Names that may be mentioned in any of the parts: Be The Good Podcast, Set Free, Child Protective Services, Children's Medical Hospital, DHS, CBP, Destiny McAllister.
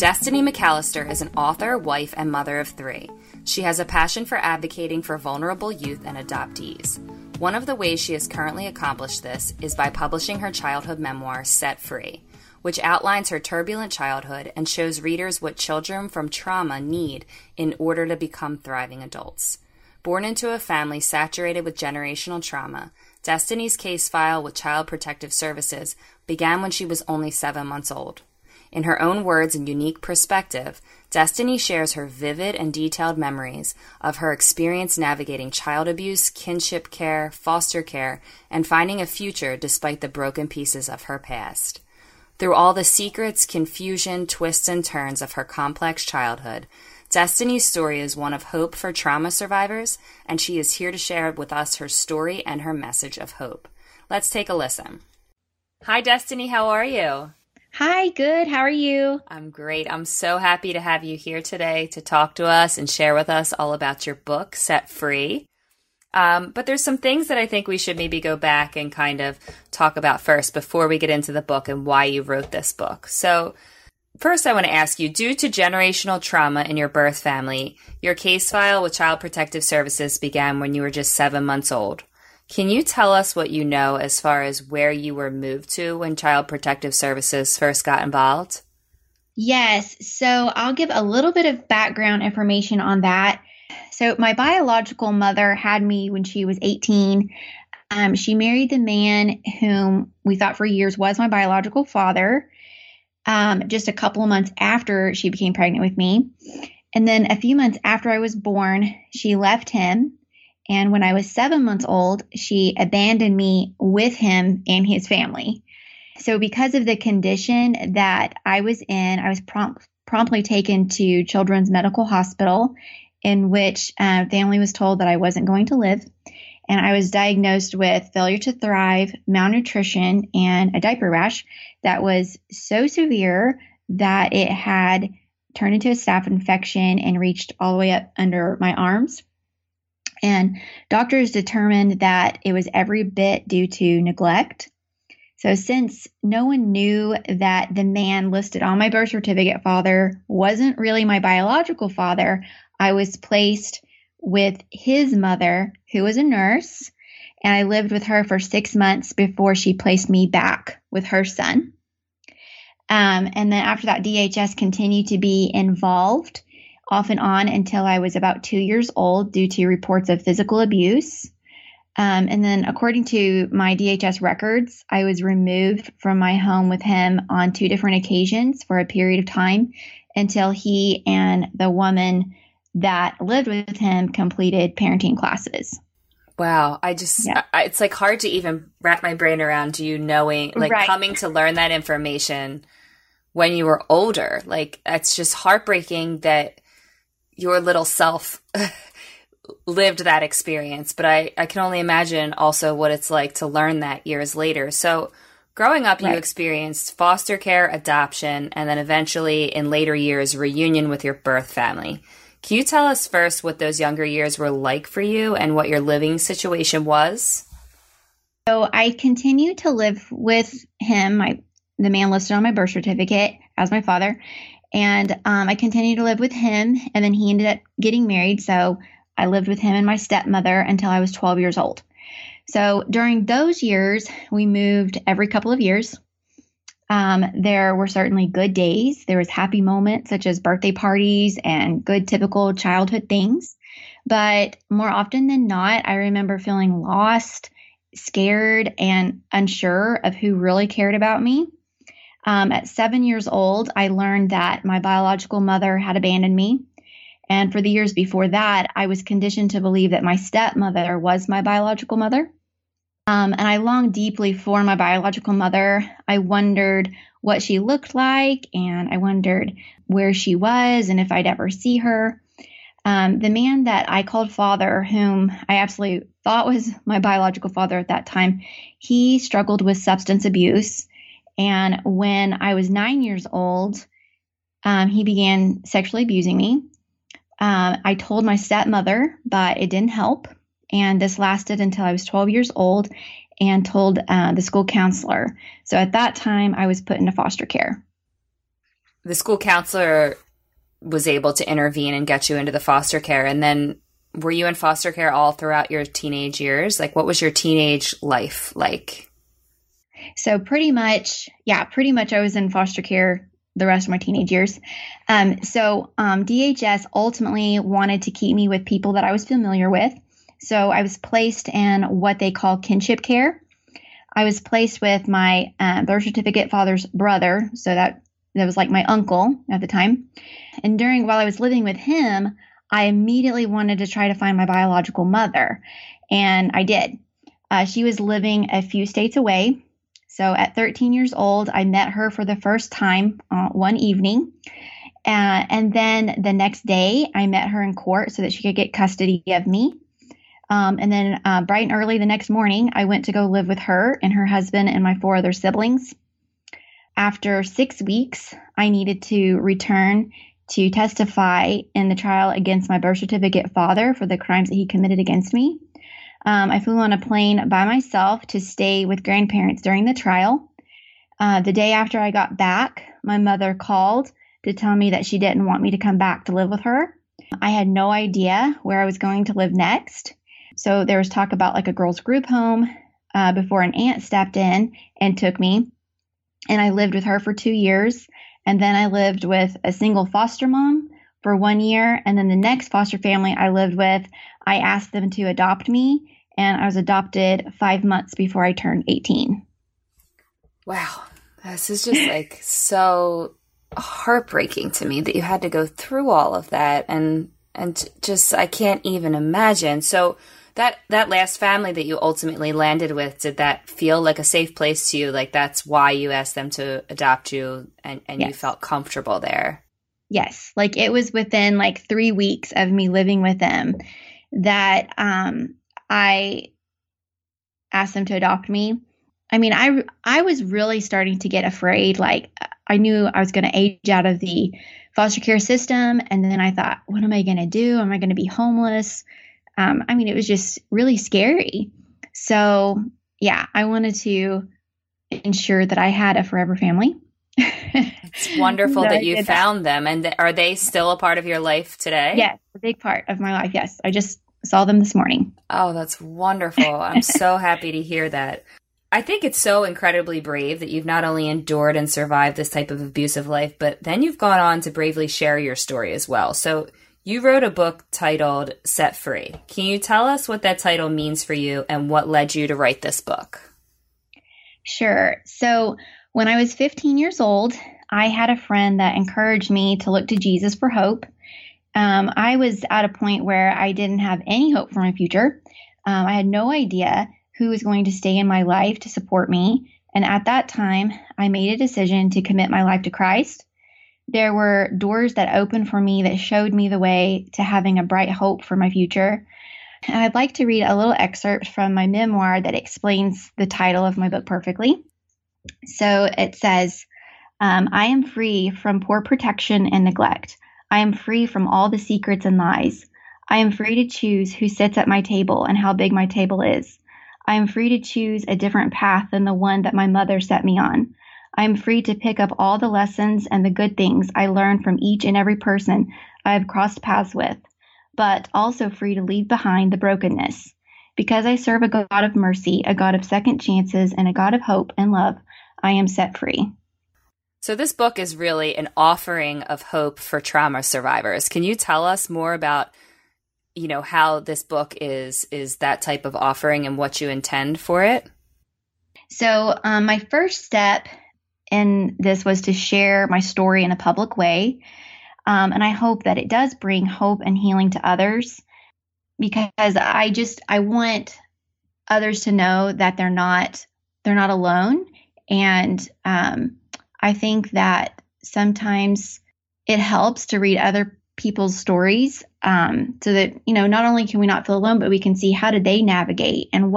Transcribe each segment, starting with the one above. Destiny McAllister is an author, wife, and mother of three. She has a passion for advocating for vulnerable youth and adoptees. One of the ways she has currently accomplished this is by publishing her childhood memoir, Set Free, which outlines her turbulent childhood and shows readers what children from trauma need in order to become thriving adults. Born into a family saturated with generational trauma, Destiny's case file with Child Protective Services began when she was only 7 months old. In her own words and unique perspective, Destiny shares her vivid and detailed memories of her experience navigating child abuse, kinship care, foster care, and finding a future despite the broken pieces of her past. Through all the secrets, confusion, twists, and turns of her complex childhood, Destiny's story is one of hope for trauma survivors, and she is here to share with us her story and her message of hope. Let's take a listen. Hi, Destiny. How are you? Hi, good. How are you? I'm great. I'm so happy to have you here today to talk to us and share with us all about your book, Set Free. But there's some things that I think we should maybe go back and kind of talk about first before we get into the book and why you wrote this book. So first, I want to ask you, due to generational trauma in your birth family, your case file with Child Protective Services began when you were just 7 months old. Can you tell us what you know as far as where you were moved to when Child Protective Services first got involved? Yes. So I'll give a little bit of background information on that. So my biological mother had me when she was 18. She married the man whom we thought for years was my biological father, just a couple of months after she became pregnant with me. And then a few months after I was born, she left him. And when I was 7 months old, she abandoned me with him and his family. So because of the condition that I was in, I was promptly taken to Children's Medical Hospital, in which family was told that I wasn't going to live. And I was diagnosed with failure to thrive, malnutrition, and a diaper rash that was so severe that it had turned into a staph infection and reached all the way up under my arms. And doctors determined that it was every bit due to neglect. So since no one knew that the man listed on my birth certificate father wasn't really my biological father, I was placed with his mother, who was a nurse, and I lived with her for 6 months before she placed me back with her son. And then after that, DHS continued to be involved off and on until I was about 2 years old due to reports of physical abuse. And then according to my DHS records, I was removed from my home with him on 2 different occasions for a period of time until he and the woman that lived with him completed parenting classes. Wow. It's like hard to even wrap my brain around you knowing, like coming to learn that information when you were older. Like, it's just heartbreaking that your little self lived that experience. But I can only imagine also what it's like to learn that years later. So growing up, you experienced foster care, adoption, and then eventually in later years, reunion with your birth family. Can you tell us first what those younger years were like for you and what your living situation was? So I continued to live with him, the man listed on my birth certificate as my father. And I continued to live with him, and then he ended up getting married. So I lived with him and my stepmother until I was 12 years old. So during those years, we moved every couple of years. There were certainly good days. There was happy moments such as birthday parties and good typical childhood things. But more often than not, I remember feeling lost, scared, and unsure of who really cared about me. At 7 years old, I learned that my biological mother had abandoned me. And for the years before that, I was conditioned to believe that my stepmother was my biological mother. And I longed deeply for my biological mother. I wondered what she looked like, and I wondered where she was and if I'd ever see her. The man that I called father, whom I absolutely thought was my biological father at that time, he struggled with substance abuse. And when I was 9 years old, he began sexually abusing me. I told my stepmother, but it didn't help. And this lasted until I was 12 years old and told the school counselor. So at that time, I was put into foster care. the school counselor was able to intervene and get you into the foster care. And then were you in foster care all throughout your teenage years? Like, what was your teenage life like? So pretty much I was in foster care the rest of my teenage years. DHS ultimately wanted to keep me with people that I was familiar with. So I was placed in what they call kinship care. I was placed with my birth certificate father's brother. So that was like my uncle at the time. And while I was living with him, I immediately wanted to try to find my biological mother. And I did. She was living a few states away. So at 13 years old, I met her for the first time one evening. And then the next day, I met her in court so that she could get custody of me. And then bright and early the next morning, I went to go live with her and her husband and my 4 other siblings. After 6 weeks, I needed to return to testify in the trial against my birth certificate father for the crimes that he committed against me. I flew on a plane by myself to stay with grandparents during the trial. The day after I got back, my mother called to tell me that she didn't want me to come back to live with her. I had no idea where I was going to live next. So there was talk about like a girls' group home before an aunt stepped in and took me. And I lived with her for 2 years. And then I lived with a single foster mom for 1 year. And then the next foster family I lived with, I asked them to adopt me, and I was adopted 5 months before I turned 18. Wow. This is just like so heartbreaking to me that you had to go through all of that. And just, I can't even imagine. So that last family that you ultimately landed with, did that feel like a safe place to you? Like that's why you asked them to adopt you and yes. You felt comfortable there? Yes. Like it was within like 3 weeks of me living with them that I asked them to adopt me. I mean, I was really starting to get afraid. Like I knew I was going to age out of the foster care system. And then I thought, what am I going to do? Am I going to be homeless? It was just really scary. So yeah, I wanted to ensure that I had a forever family. It's wonderful that you found them. And are they still a part of your life today? Yes, a big part of my life. Yes. I just saw them this morning. Oh, that's wonderful. I'm so happy to hear that. I think it's so incredibly brave that you've not only endured and survived this type of abusive life, but then you've gone on to bravely share your story as well. So you wrote a book titled Set Free. Can you tell us what that title means for you and what led you to write this book? Sure. So when I was 15 years old, I had a friend that encouraged me to look to Jesus for hope. I was at a point where I didn't have any hope for my future. I had no idea who was going to stay in my life to support me. And at that time, I made a decision to commit my life to Christ. There were doors that opened for me that showed me the way to having a bright hope for my future. And I'd like to read a little excerpt from my memoir that explains the title of my book perfectly. So it says, I am free from poor protection and neglect. I am free from all the secrets and lies. I am free to choose who sits at my table and how big my table is. I am free to choose a different path than the one that my mother set me on. I am free to pick up all the lessons and the good things I learned from each and every person I have crossed paths with, but also free to leave behind the brokenness. Because I serve a God of mercy, a God of second chances, and a God of hope and love, I am set free. So this book is really an offering of hope for trauma survivors. Can you tell us more about, you know, how this book is that type of offering and what you intend for it? So my first step in this was to share my story in a public way. And I hope that it does bring hope and healing to others, because I want others to know that they're not alone. And I think that sometimes it helps to read other people's stories so that, you know, not only can we not feel alone, but we can see how did they navigate and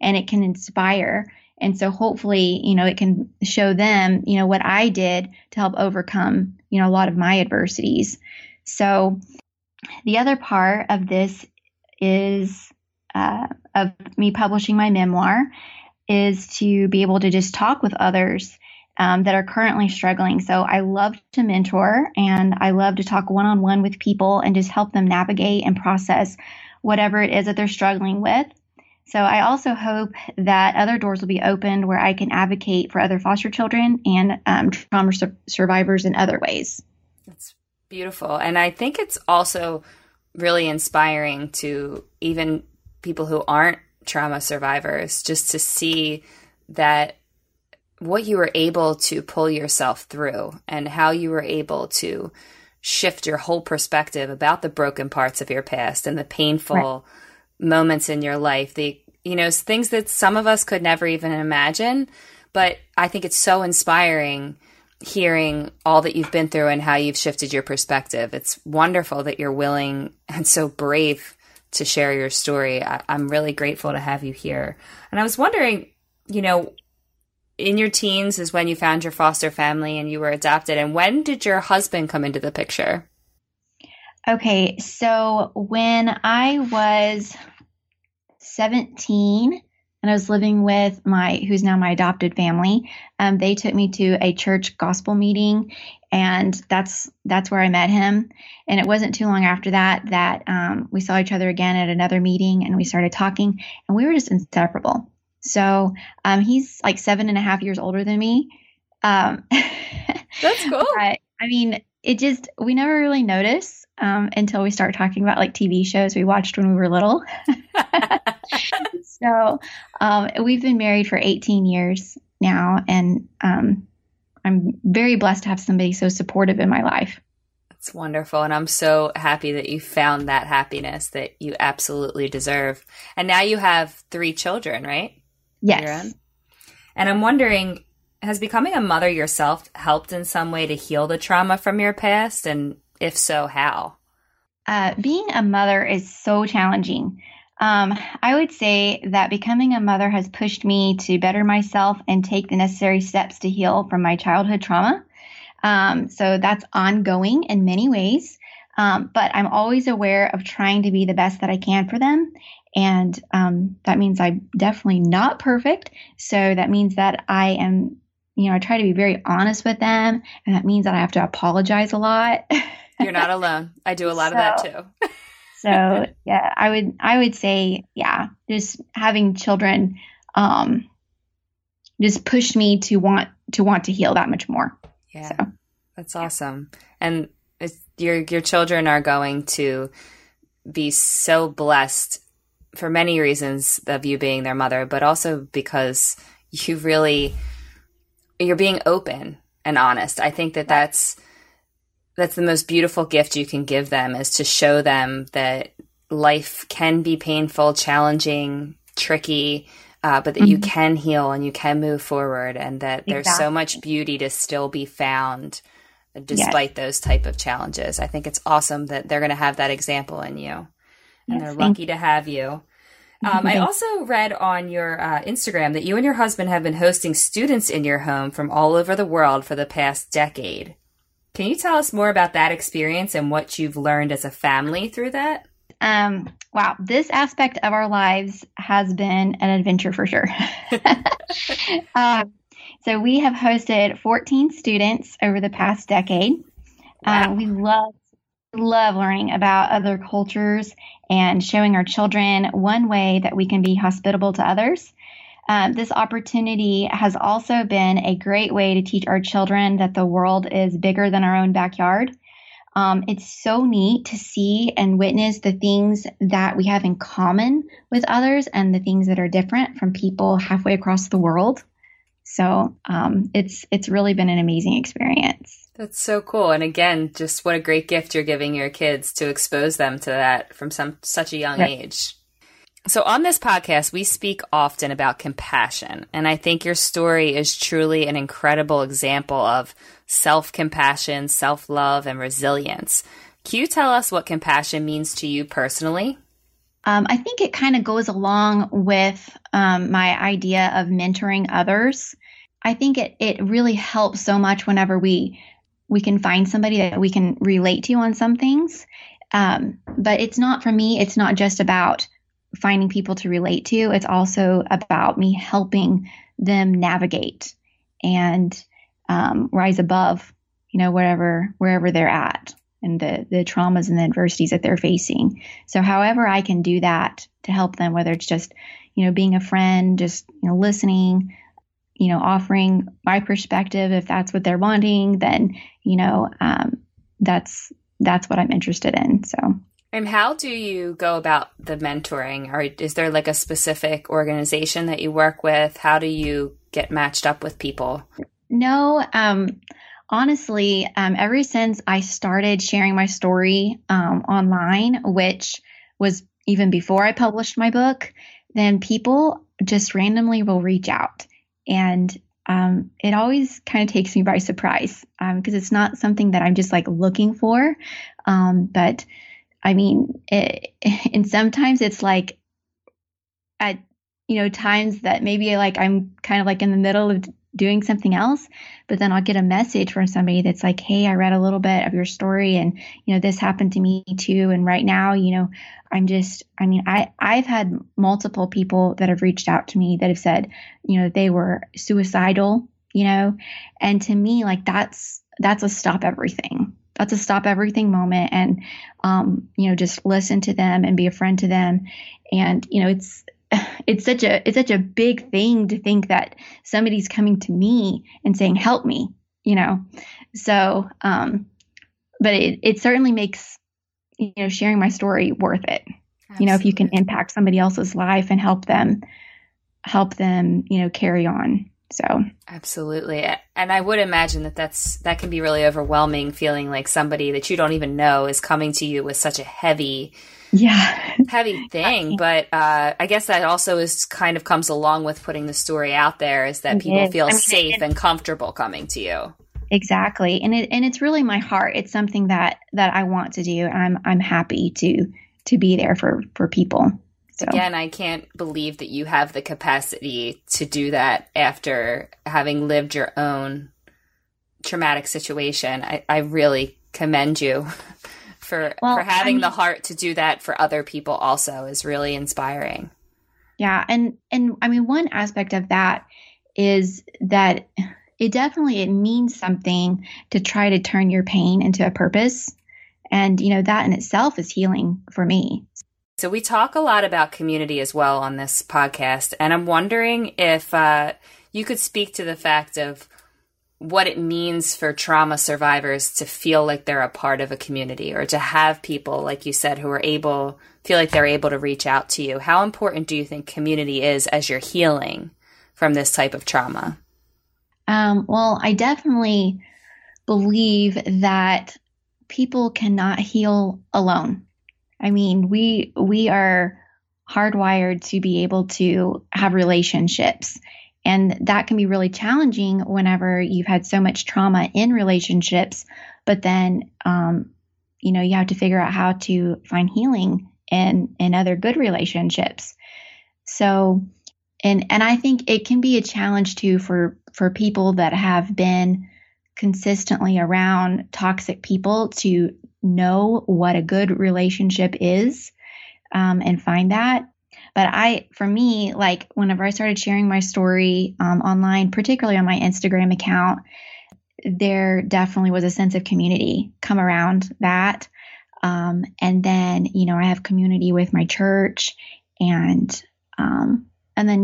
it can inspire. And so hopefully, you know, it can show them, you know, what I did to help overcome, you know, a lot of my adversities. So the other part of this is of me publishing my memoir is to be able to just talk with others that are currently struggling. So I love to mentor, and I love to talk one-on-one with people and just help them navigate and process whatever it is that they're struggling with. So I also hope that other doors will be opened where I can advocate for other foster children and trauma survivors in other ways. That's beautiful. And I think it's also really inspiring to even people who aren't trauma survivors, just to see that what you were able to pull yourself through and how you were able to shift your whole perspective about the broken parts of your past and the painful moments in your life, the, you know, things that some of us could never even imagine. But I think it's so inspiring hearing all that you've been through and how you've shifted your perspective. It's wonderful that you're willing and so brave to share your story. I'm really grateful to have you here. And I was wondering, you know, in your teens is when you found your foster family and you were adopted. And when did your husband come into the picture? Okay, so when I was 17 and I was living with who's now my adopted family, they took me to a church gospel meeting, and that's where I met him. And it wasn't too long after that we saw each other again at another meeting, and we started talking, and we were just inseparable. So he's like 7.5 years older than me. That's cool. But, I mean, we never really notice until we start talking about like TV shows we watched when we were little. So we've been married for 18 years now, and I'm very blessed to have somebody so supportive in my life. That's wonderful. And I'm so happy that you found that happiness that you absolutely deserve. And now you have 3 children, right? Yes. And I'm wondering, has becoming a mother yourself helped in some way to heal the trauma from your past? And if so, how? Being a mother is so challenging. I would say that becoming a mother has pushed me to better myself and take the necessary steps to heal from my childhood trauma. So that's ongoing in many ways. But I'm always aware of trying to be the best that I can for them. And that means I'm definitely not perfect. So that means that I am, you know, I try to be very honest with them, and that means that I have to apologize a lot. You're not alone. I do a lot of that too. So yeah, I would say, yeah, just having children just pushed me to want to heal that much more. Yeah, so, that's awesome. Yeah. And it's, your children are going to be so blessed for many reasons of you being their mother, but also because you really, you're being open and honest. I think that that's the most beautiful gift you can give them, is to show them that life can be painful, challenging, tricky, but that you can heal and you can move forward, and that there's so much beauty to still be found despite those type of challenges. I think it's awesome that they're going to have that example in you, and they're lucky to have you. I also read on your Instagram that you and your husband have been hosting students in your home from all over the world for the past decade. Can you tell us more about that experience and what you've learned as a family through that? Wow. This aspect of our lives has been an adventure for sure. So we have hosted 14 students over the past decade. Wow. We love learning about other cultures and showing our children one way that we can be hospitable to others. This opportunity has also been a great way to teach our children that the world is bigger than our own backyard. It's so neat to see and witness the things that we have in common with others and the things that are different from people halfway across the world. So it's really been an amazing experience. That's so cool. And again, just what a great gift you're giving your kids to expose them to that from such a young age. So on this podcast, we speak often about compassion, and I think your story is truly an incredible example of self-compassion, self-love, and resilience. Can you tell us what compassion means to you personally? I think it kind of goes along with my idea of mentoring others. I think it really helps so much whenever we can find somebody that we can relate to on some things. But it's not, for me, it's not just about finding people to relate to. It's also about me helping them navigate and rise above, wherever they're at and the traumas and the adversities that they're facing. So however I can do that to help them, whether it's just, being a friend, just, listening, offering my perspective, if that's what they're wanting, then, that's what I'm interested in. So. And how do you go about the mentoring? Or is there like a specific organization that you work with? How do you get matched up with people? No, honestly, ever since I started sharing my story online, which was even before I published my book, then people just randomly will reach out. And it always kind of takes me by surprise because it's not something that I'm just like looking for. But I mean, and sometimes it's like at, times that maybe like I'm kind of like in the middle of doing something else, but then I'll get a message from somebody that's like, hey, I read a little bit of your story and, this happened to me too. And right now, I've had multiple people that have reached out to me that have said, they were suicidal, and to me, like, that's a stop everything. That's a stop everything moment. And, just listen to them and be a friend to them. And, it's such a big thing to think that somebody's coming to me and saying, help me, So, but it certainly makes, sharing my story worth it. Absolutely. If you can impact somebody else's life and help them, carry on. So. Absolutely. And I would imagine that can be really overwhelming, feeling like somebody that you don't even know is coming to you with such a heavy thing. But I guess that also is kind of comes along with putting the story out there, is that people feel safe and comfortable coming to you. Exactly. And it's really my heart. It's something that I want to do. I'm happy to be there for people. So. Again, I can't believe that you have the capacity to do that after having lived your own traumatic situation. I really commend you. For having the heart to do that for other people also is really inspiring. Yeah. And I mean, one aspect of that is that it means something to try to turn your pain into a purpose. And, that in itself is healing for me. So we talk a lot about community as well on this podcast. And I'm wondering if you could speak to the fact of what it means for trauma survivors to feel like they're a part of a community, or to have people, like you said, who are feel like they're able to reach out to you. How important do you think community is as you're healing from this type of trauma? Well, I definitely believe that people cannot heal alone. I mean, we are hardwired to be able to have relationships. And that can be really challenging whenever you've had so much trauma in relationships, but then, you have to figure out how to find healing in other good relationships. So, and I think it can be a challenge too for people that have been consistently around toxic people to know what a good relationship is, and find that. But for me, like whenever I started sharing my story online, particularly on my Instagram account, there definitely was a sense of community come around that. And then, I have community with my church and then,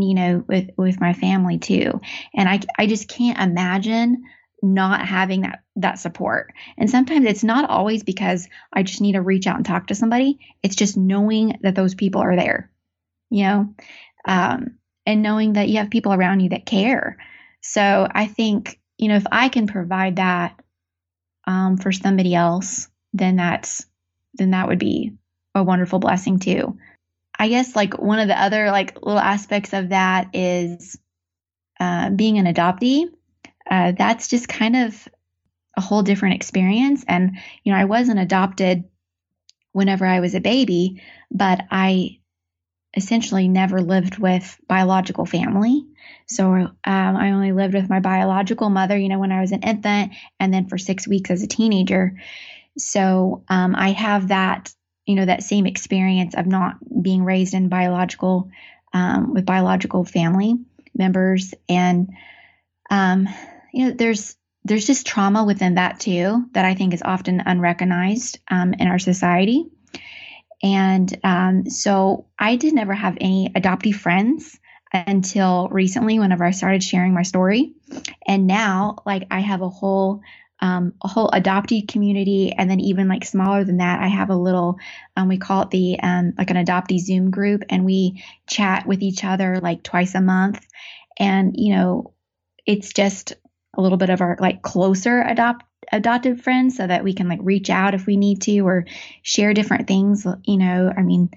with my family too. And I just can't imagine not having that support. And sometimes it's not always because I just need to reach out and talk to somebody. It's just knowing that those people are there. And knowing that you have people around you that care. So I think, if I can provide that, for somebody else, then that would be a wonderful blessing too. I guess like one of the other like little aspects of that is, being an adoptee, that's just kind of a whole different experience. And, I wasn't adopted whenever I was a baby, but I essentially never lived with biological family. So I only lived with my biological mother, when I was an infant, and then for 6 weeks as a teenager. So I have that, that same experience of not being raised in with biological family members. And, there's there's just trauma within that too that I think is often unrecognized in our society. And so I did never have any adoptee friends until recently, whenever I started sharing my story. And now, like, I have a whole adoptee community, and then even like smaller than that, I have a little, we call it the like an adoptee Zoom group, and we chat with each other like twice a month. And you know, it's just a little bit of our like closer adoptive friends, so that we can like reach out if we need to or share different things. You know, I mean,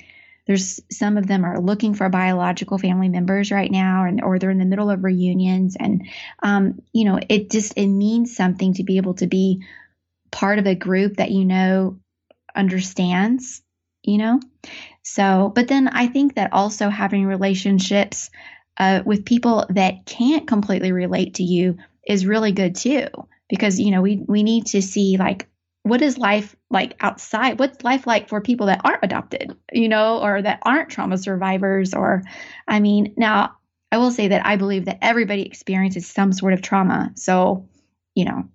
there's some of them are looking for biological family members right now, and or they're in the middle of reunions, and you know, it means something to be able to be part of a group that you know understands, you know. So, but then I think that also having relationships with people that can't completely relate to you is really good too, because you know we need to see like, what is life like outside? What's life like for people that aren't adopted, you know, or that aren't trauma survivors? Or, I mean, now I will say that I believe that everybody experiences some sort of trauma. So, you know,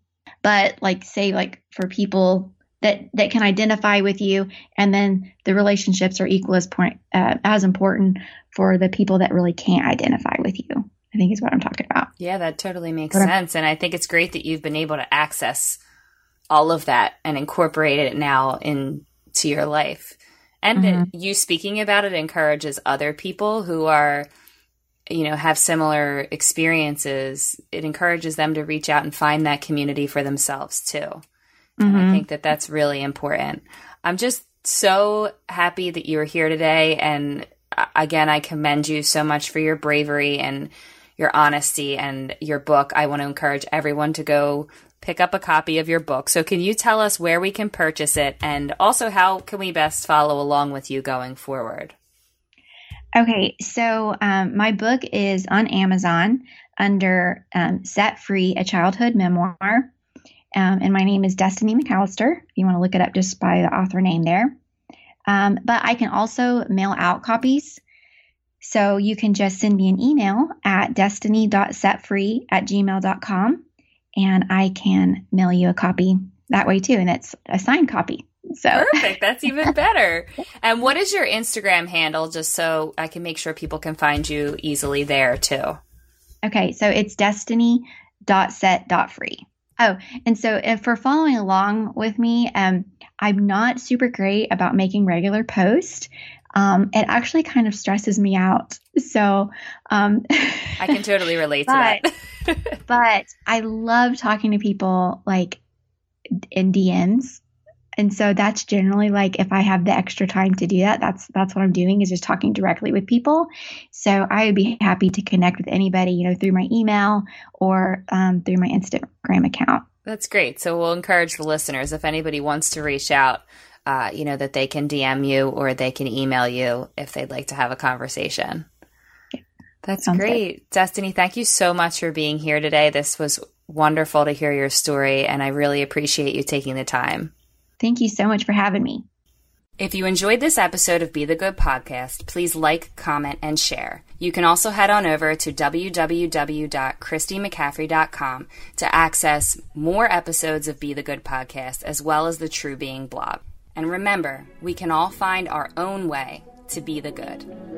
but like, say like for people that can identify with you, and then the relationships are equal as important for the people that really can't identify with you, I think is what I'm talking about. Yeah, that totally makes sense. And I think it's great that you've been able to access all of that and incorporate it now into your life. And that you speaking about it encourages other people who are, you know, have similar experiences. It encourages them to reach out and find that community for themselves too. And I think that that's really important. I'm just so happy that you were here today. And again, I commend you so much for your bravery and your honesty and your book. I want to encourage everyone to go pick up a copy of your book. So can you tell us where we can purchase it, and also how can we best follow along with you going forward? Okay, so my book is on Amazon under Set Free, A Childhood Memoir. And my name is Destiny McAllister, if you want to look it up just by the author name there. But I can also mail out copies. So you can just send me an email at destiny.setfree@gmail.com. And I can mail you a copy that way too. And it's a signed copy. So perfect. That's even better. And what is your Instagram handle, just so I can make sure people can find you easily there too? Okay. So it's destiny.set.free. Oh, and so for following along with me, I'm not super great about making regular posts. It actually kind of stresses me out. So I can totally relate to that. But I love talking to people like in DMs. And so that's generally like, if I have the extra time to do that, that's what I'm doing, is just talking directly with people. So I would be happy to connect with anybody, you know, through my email or through my Instagram account. That's great. So we'll encourage the listeners, if anybody wants to reach out, you know, that they can DM you or they can email you if they'd like to have a conversation. Yeah. That's great. Good. Destiny, thank you so much for being here today. This was wonderful to hear your story, and I really appreciate you taking the time. Thank you so much for having me. If you enjoyed this episode of Be The Good Podcast, please like, comment, and share. You can also head on over to www.christymccaffrey.com to access more episodes of Be The Good Podcast, as well as the True Being blog. And remember, we can all find our own way to be the good.